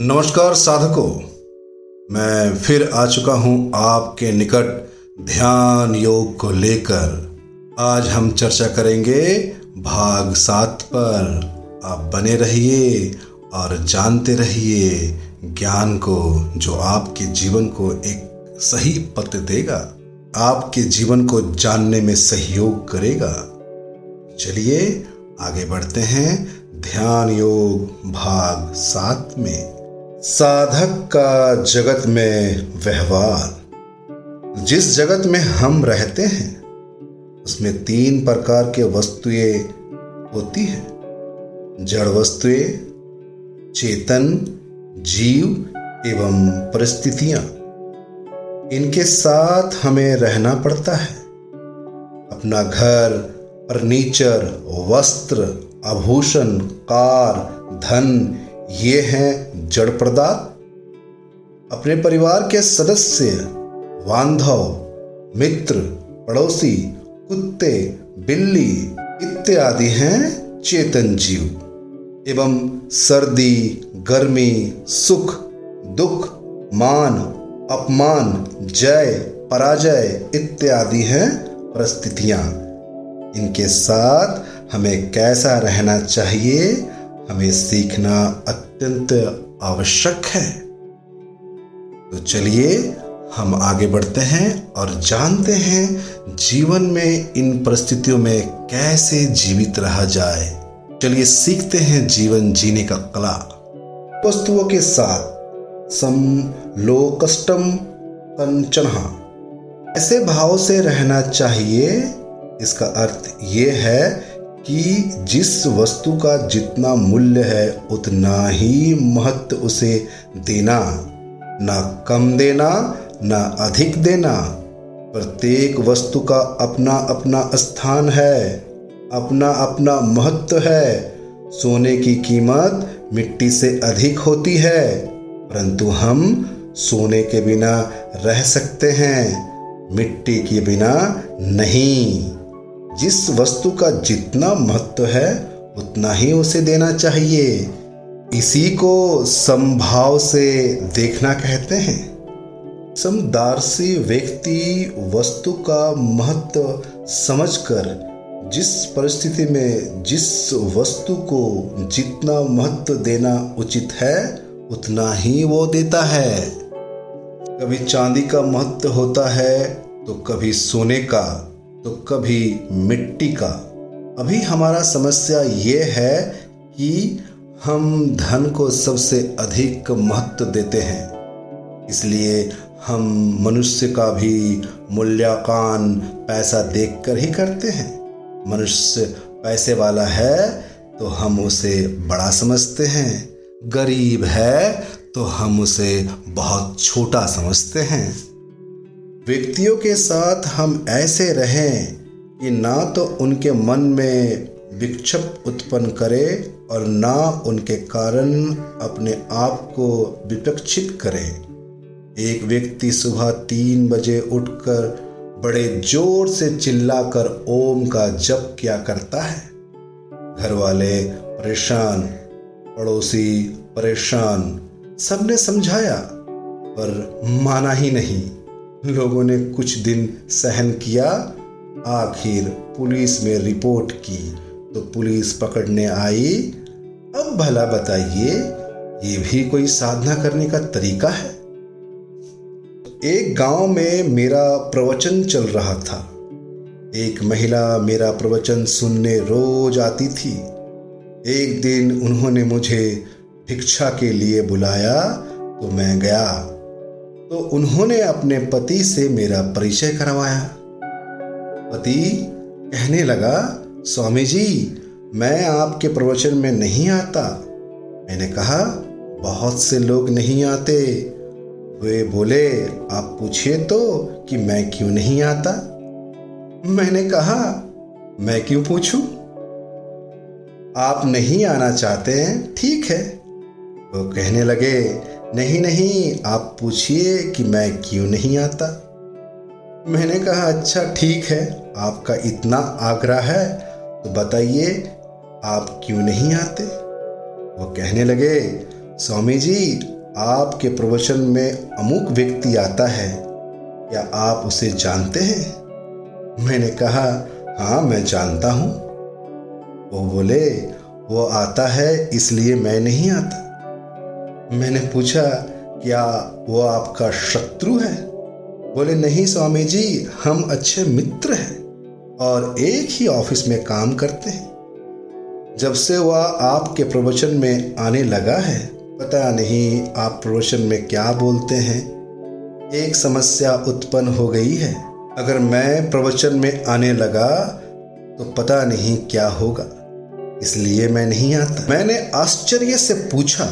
नमस्कार साधकों, मैं फिर आ चुका हूं आपके निकट ध्यान योग को लेकर। आज हम चर्चा करेंगे भाग 7 पर। आप बने रहिए और जानते रहिए ज्ञान को, जो आपके जीवन को एक सही पथ देगा, आपके जीवन को जानने में सहयोग करेगा। चलिए आगे बढ़ते हैं ध्यान योग भाग 7 में। साधक का जगत में व्यवहार। जिस जगत में हम रहते हैं उसमें 3 प्रकार के वस्तुएं होती हैं, जड़ वस्तुएं, चेतन जीव एवं परिस्थितियां। इनके साथ हमें रहना पड़ता है। अपना घर, फर्नीचर, वस्त्र, आभूषण, कार, धन, ये हैं जड़ पदार्थ। अपने परिवार के सदस्य, बांधव, मित्र, पड़ोसी, कुत्ते, बिल्ली इत्यादि हैं चेतन जीव। एवं सर्दी, गर्मी, सुख दुख, मान अपमान, जय पराजय इत्यादि हैं परिस्थितियां। इनके साथ हमें कैसा रहना चाहिए, हमें सीखना अत्यंत आवश्यक है। तो चलिए हम आगे बढ़ते हैं और जानते हैं जीवन में इन परिस्थितियों में कैसे जीवित रहा जाए। चलिए सीखते हैं जीवन जीने का कला। वस्तुओं के साथ समलोकष्टम कंचनः, ऐसे भाव से रहना चाहिए। इसका अर्थ ये है कि जिस वस्तु का जितना मूल्य है उतना ही महत्व उसे देना, ना कम देना ना अधिक देना। प्रत्येक वस्तु का अपना अपना स्थान है, अपना अपना महत्व है। सोने की कीमत मिट्टी से अधिक होती है, परंतु हम सोने के बिना रह सकते हैं, मिट्टी के बिना नहीं। जिस वस्तु का जितना महत्व है उतना ही उसे देना चाहिए। इसी को समभाव से देखना कहते हैं। समदर्शी व्यक्ति वस्तु का महत्व समझकर जिस परिस्थिति में जिस वस्तु को जितना महत्व देना उचित है उतना ही वो देता है। कभी चांदी का महत्व होता है तो कभी सोने का, तो कभी मिट्टी का। अभी हमारा समस्या ये है कि हम धन को सबसे अधिक महत्व देते हैं, इसलिए हम मनुष्य का भी मूल्यांकन पैसा देखकर ही करते हैं। मनुष्य पैसे वाला है तो हम उसे बड़ा समझते हैं, गरीब है तो हम उसे बहुत छोटा समझते हैं। व्यक्तियों के साथ हम ऐसे रहें कि ना तो उनके मन में विक्षेप उत्पन्न करे और ना उनके कारण अपने आप को विपक्षित करें। एक व्यक्ति सुबह 3 बजे उठकर बड़े जोर से चिल्लाकर ओम का जप किया करता है। घर वाले परेशान, पड़ोसी परेशान, सबने समझाया पर माना ही नहीं। लोगों ने कुछ दिन सहन किया, आखिर पुलिस में रिपोर्ट की तो पुलिस पकड़ने आई। अब भला बताइए, ये भी कोई साधना करने का तरीका है। एक गांव में मेरा प्रवचन चल रहा था। एक महिला मेरा प्रवचन सुनने रोज आती थी। एक दिन उन्होंने मुझे भिक्षा के लिए बुलाया तो मैं गया, तो उन्होंने अपने पति से मेरा परिचय करवाया। पति कहने लगा, स्वामी जी मैं आपके प्रवचन में नहीं आता। मैंने कहा, बहुत से लोग नहीं आते। वे बोले, आप पूछिए तो कि मैं क्यों नहीं आता। मैंने कहा, मैं क्यों पूछूं, आप नहीं आना चाहते हैं, ठीक है। वो कहने लगे, नहीं आप पूछिए कि मैं क्यों नहीं आता। मैंने कहा, अच्छा ठीक है, आपका इतना आग्रह है तो बताइए आप क्यों नहीं आते। वो कहने लगे, स्वामी जी, आपके प्रवचन में अमुक व्यक्ति आता है, क्या आप उसे जानते हैं? मैंने कहा, हाँ मैं जानता हूँ। वो बोले, वो आता है इसलिए मैं नहीं आता। मैंने पूछा, क्या वो आपका शत्रु है? बोले, नहीं स्वामी जी, हम अच्छे मित्र हैं और एक ही ऑफिस में काम करते हैं। जब से वह आपके प्रवचन में आने लगा है, पता नहीं आप प्रवचन में क्या बोलते हैं। एक समस्या उत्पन्न हो गई है, अगर मैं प्रवचन में आने लगा तो पता नहीं क्या होगा, इसलिए मैं नहीं आता। मैंने आश्चर्य से पूछा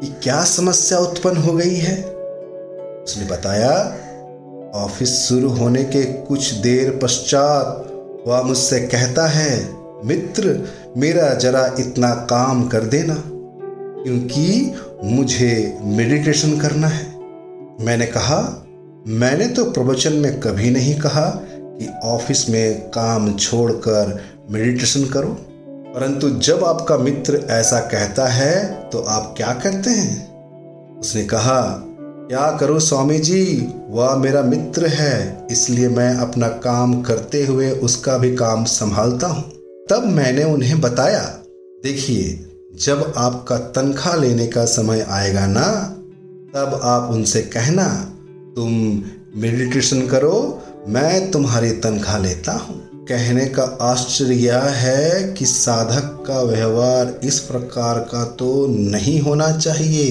कि क्या समस्या उत्पन्न हो गई है? उसने बताया, ऑफिस शुरू होने के कुछ देर पश्चात वह मुझसे कहता है, मित्र मेरा जरा इतना काम कर देना क्योंकि मुझे मेडिटेशन करना है। मैंने कहा, मैंने तो प्रवचन में कभी नहीं कहा कि ऑफिस में काम छोड़कर मेडिटेशन करो, परंतु जब आपका मित्र ऐसा कहता है तो आप क्या करते हैं? उसने कहा, क्या करूं स्वामी जी, वह मेरा मित्र है इसलिए मैं अपना काम करते हुए उसका भी काम संभालता हूं। तब मैंने उन्हें बताया, देखिए जब आपका तनख्वाह लेने का समय आएगा ना, तब आप उनसे कहना तुम मेडिटेशन करो, मैं तुम्हारी तनख्वाह लेता हूँ। कहने का आश्चर्य यह है कि साधक का व्यवहार इस प्रकार का तो नहीं होना चाहिए।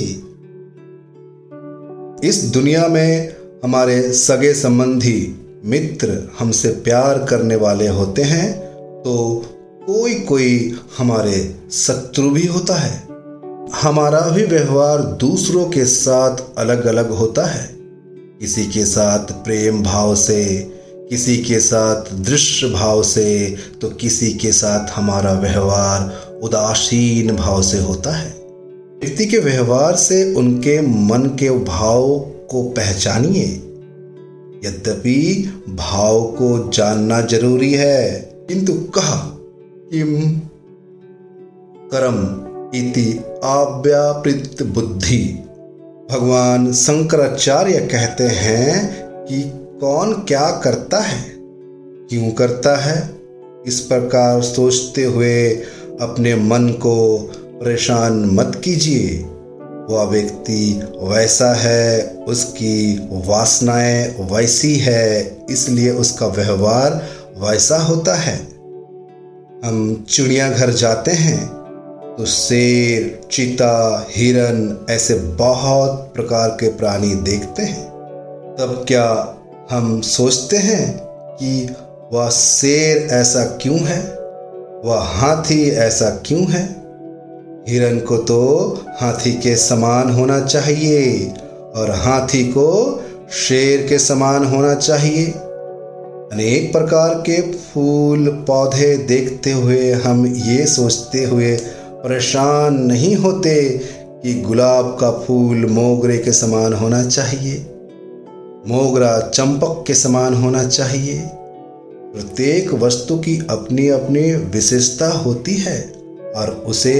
इस दुनिया में हमारे सगे संबंधी मित्र हमसे प्यार करने वाले होते हैं, तो कोई कोई हमारे शत्रु भी होता है। हमारा भी व्यवहार दूसरों के साथ अलग अलग होता है। किसी के साथ प्रेम भाव से, किसी के साथ दृश्य भाव से, तो किसी के साथ हमारा व्यवहार उदासीन भाव से होता है। व्यक्ति के व्यवहार से उनके मन के भाव को पहचानिए। यद्यपि भाव को जानना जरूरी है, किंतु कहा किम करम इति आव्यापृत बुद्धि। भगवान शंकराचार्य कहते हैं कि कौन क्या करता है, क्यों करता है, इस प्रकार सोचते हुए अपने मन को परेशान मत कीजिए। वह व्यक्ति वैसा है, उसकी वासनाएं वैसी है, इसलिए उसका व्यवहार वैसा होता है। हम चिड़ियाघर जाते हैं तो शेर, चीता, हिरन ऐसे बहुत प्रकार के प्राणी देखते हैं। तब क्या हम सोचते हैं कि वह शेर ऐसा क्यों है, वह हाथी ऐसा क्यों है? हिरन को तो हाथी के समान होना चाहिए और हाथी को शेर के समान होना चाहिए। अनेक प्रकार के फूल पौधे देखते हुए हम ये सोचते हुए परेशान नहीं होते कि गुलाब का फूल मोगरे के समान होना चाहिए, मोगरा चंपक के समान होना चाहिए। प्रत्येक वस्तु की अपनी अपनी विशेषता होती है और उसे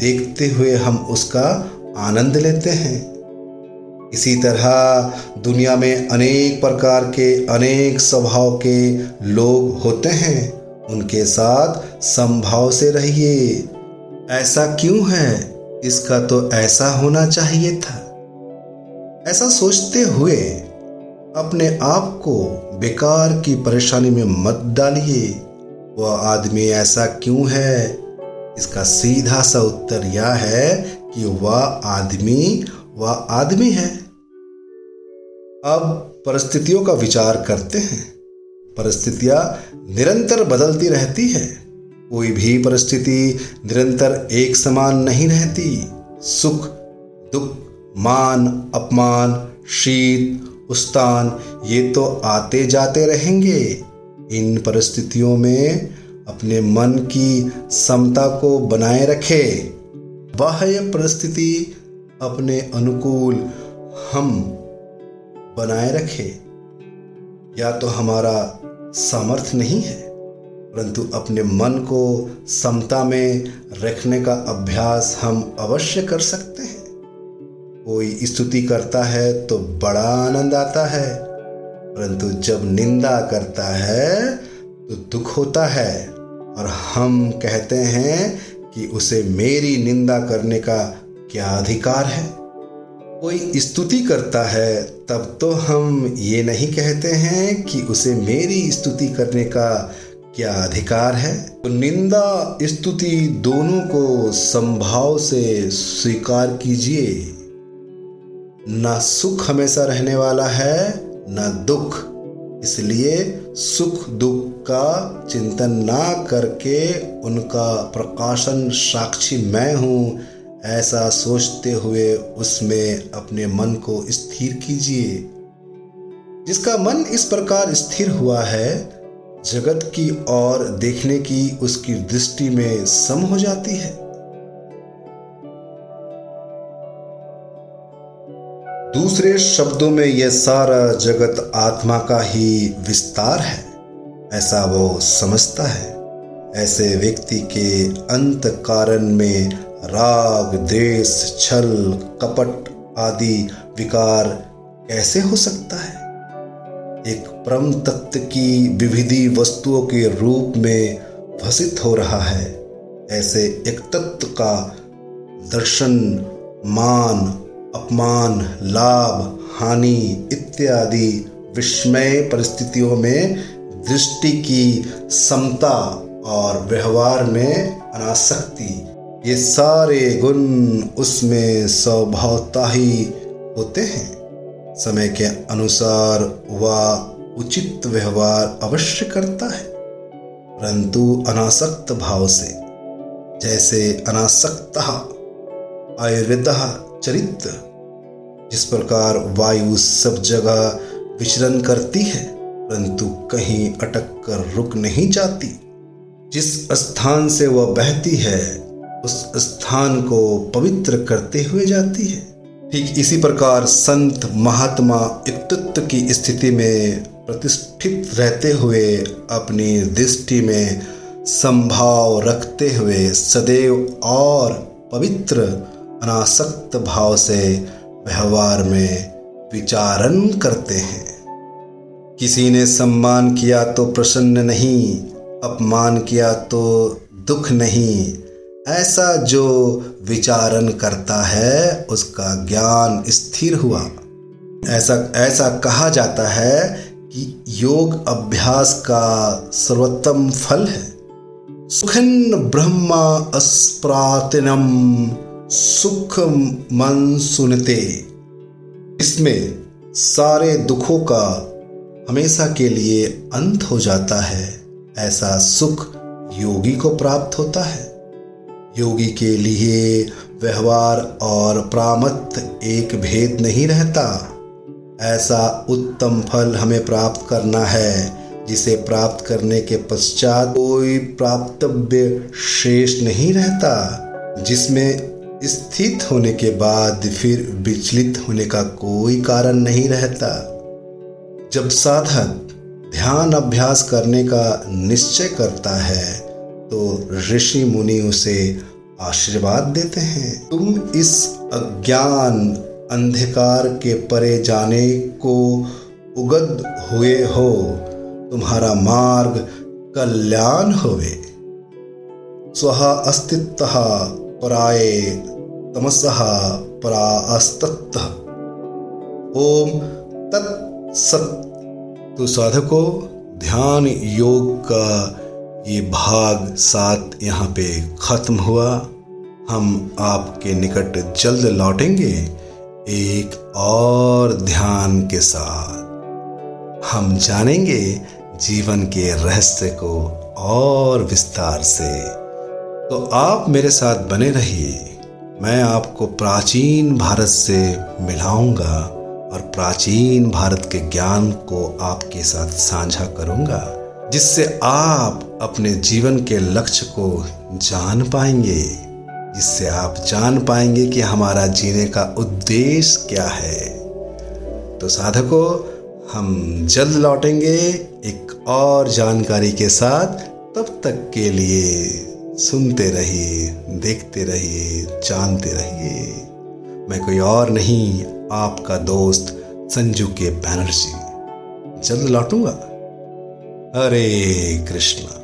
देखते हुए हम उसका आनंद लेते हैं। इसी तरह दुनिया में अनेक प्रकार के, अनेक स्वभाव के लोग होते हैं, उनके साथ समभाव से रहिए। ऐसा क्यों है, इसका तो ऐसा होना चाहिए था। ऐसा सोचते हुए अपने आप को बेकार की परेशानी में मत डालिए। वह आदमी ऐसा क्यों है, इसका सीधा सा उत्तर यह है कि वह आदमी है। अब परिस्थितियों का विचार करते हैं। परिस्थितियां निरंतर बदलती रहती है, कोई भी परिस्थिति निरंतर एक समान नहीं रहती। सुख दुख, मान अपमान, शीत उस्तान, ये तो आते जाते रहेंगे। इन परिस्थितियों में अपने मन की समता को बनाए रखें। बाह्य परिस्थिति अपने अनुकूल हम बनाए रखें। या तो हमारा सामर्थ्य नहीं है, परंतु अपने मन को समता में रखने का अभ्यास हम अवश्य कर सकते हैं। कोई स्तुति करता है तो बड़ा आनंद आता है, परंतु जब निंदा करता है तो दुख होता है। और हम कहते हैं कि उसे मेरी निंदा करने का क्या अधिकार है। कोई स्तुति करता है तब तो हम ये नहीं कहते हैं कि उसे मेरी स्तुति करने का क्या अधिकार है। तो निंदा स्तुति दोनों को समभाव से स्वीकार कीजिए। ना सुख हमेशा रहने वाला है ना दुख, इसलिए सुख दुख का चिंतन ना करके उनका प्रकाशन साक्षी मैं हूँ ऐसा सोचते हुए उसमें अपने मन को स्थिर कीजिए। जिसका मन इस प्रकार स्थिर हुआ है, जगत की ओर देखने की उसकी दृष्टि में सम हो जाती है। दूसरे शब्दों में यह सारा जगत आत्मा का ही विस्तार है, ऐसा वो समझता है। ऐसे व्यक्ति के अंतःकरण में राग, द्वेष, छल, कपट आदि विकार कैसे हो सकता है। एक परम तत्व की विविधि वस्तुओं के रूप में भसित हो रहा है, ऐसे एक तत्व का दर्शन मान, अपमान, लाभ, हानि इत्यादि विषमय परिस्थितियों में दृष्टि की समता और व्यवहार में अनासक्ति, ये सारे गुण उसमें स्वभावता ही होते हैं। समय के अनुसार वह उचित व्यवहार अवश्य करता है, परंतु अनासक्त भाव से। जैसे अनासक्तः आयुर्वेदः चरित, जिस प्रकार वायु सब जगह विचरण करती है परंतु कहीं अटक कर रुक नहीं जाती। जिस स्थान से वह बहती है उस स्थान को पवित्र करते हुए जाती है। ठीक इसी प्रकार संत महात्मा एकत्व की स्थिति में प्रतिष्ठित रहते हुए अपनी दृष्टि में संभाव रखते हुए सदैव और पवित्र अनासक्त भाव से व्यवहार में विचारण करते हैं। किसी ने सम्मान किया तो प्रसन्न नहीं, अपमान किया तो दुख नहीं, ऐसा जो विचारण करता है उसका ज्ञान स्थिर हुआ। ऐसा कहा जाता है कि योग अभ्यास का सर्वोत्तम फल है। सुखं ब्रह्म अस्प्रातिनम सुख मन सुनते, इसमें सारे दुखों का हमेशा के लिए अंत हो जाता है। ऐसा सुख योगी को प्राप्त होता है। योगी के लिए व्यवहार और प्रामथ्य एक भेद नहीं रहता। ऐसा उत्तम फल हमें प्राप्त करना है, जिसे प्राप्त करने के पश्चात कोई प्राप्तव्य शेष नहीं रहता, जिसमें स्थित होने के बाद फिर विचलित होने का कोई कारण नहीं रहता। जब साधक ध्यान अभ्यास करने का निश्चय करता है तो ऋषि मुनि उसे आशीर्वाद देते हैं, तुम इस अज्ञान अंधकार के परे जाने को उगद हुए हो, तुम्हारा मार्ग कल्याण होवे। स्वः अस्तित्वः पराय तमसः परास्तत्तः। ओम तत्सत्। तो साधको, ध्यान योग का ये भाग 7 यहाँ पे ख़त्म हुआ। हम आपके निकट जल्द लौटेंगे एक और ध्यान के साथ। हम जानेंगे जीवन के रहस्य को और विस्तार से। तो आप मेरे साथ बने रहिए। मैं आपको प्राचीन भारत से मिलाऊंगा और प्राचीन भारत के ज्ञान को आपके साथ साझा करूंगा, जिससे आप अपने जीवन के लक्ष्य को जान पाएंगे, जिससे आप जान पाएंगे कि हमारा जीने का उद्देश्य क्या है। तो साधकों, हम जल्द लौटेंगे एक और जानकारी के साथ। तब तक के लिए सुनते रहिए, देखते रहिए, जानते रहिए। मैं कोई और नहीं, आपका दोस्त संजू के बैनर्जी। जल्द लौटूंगा। हरे कृष्णा।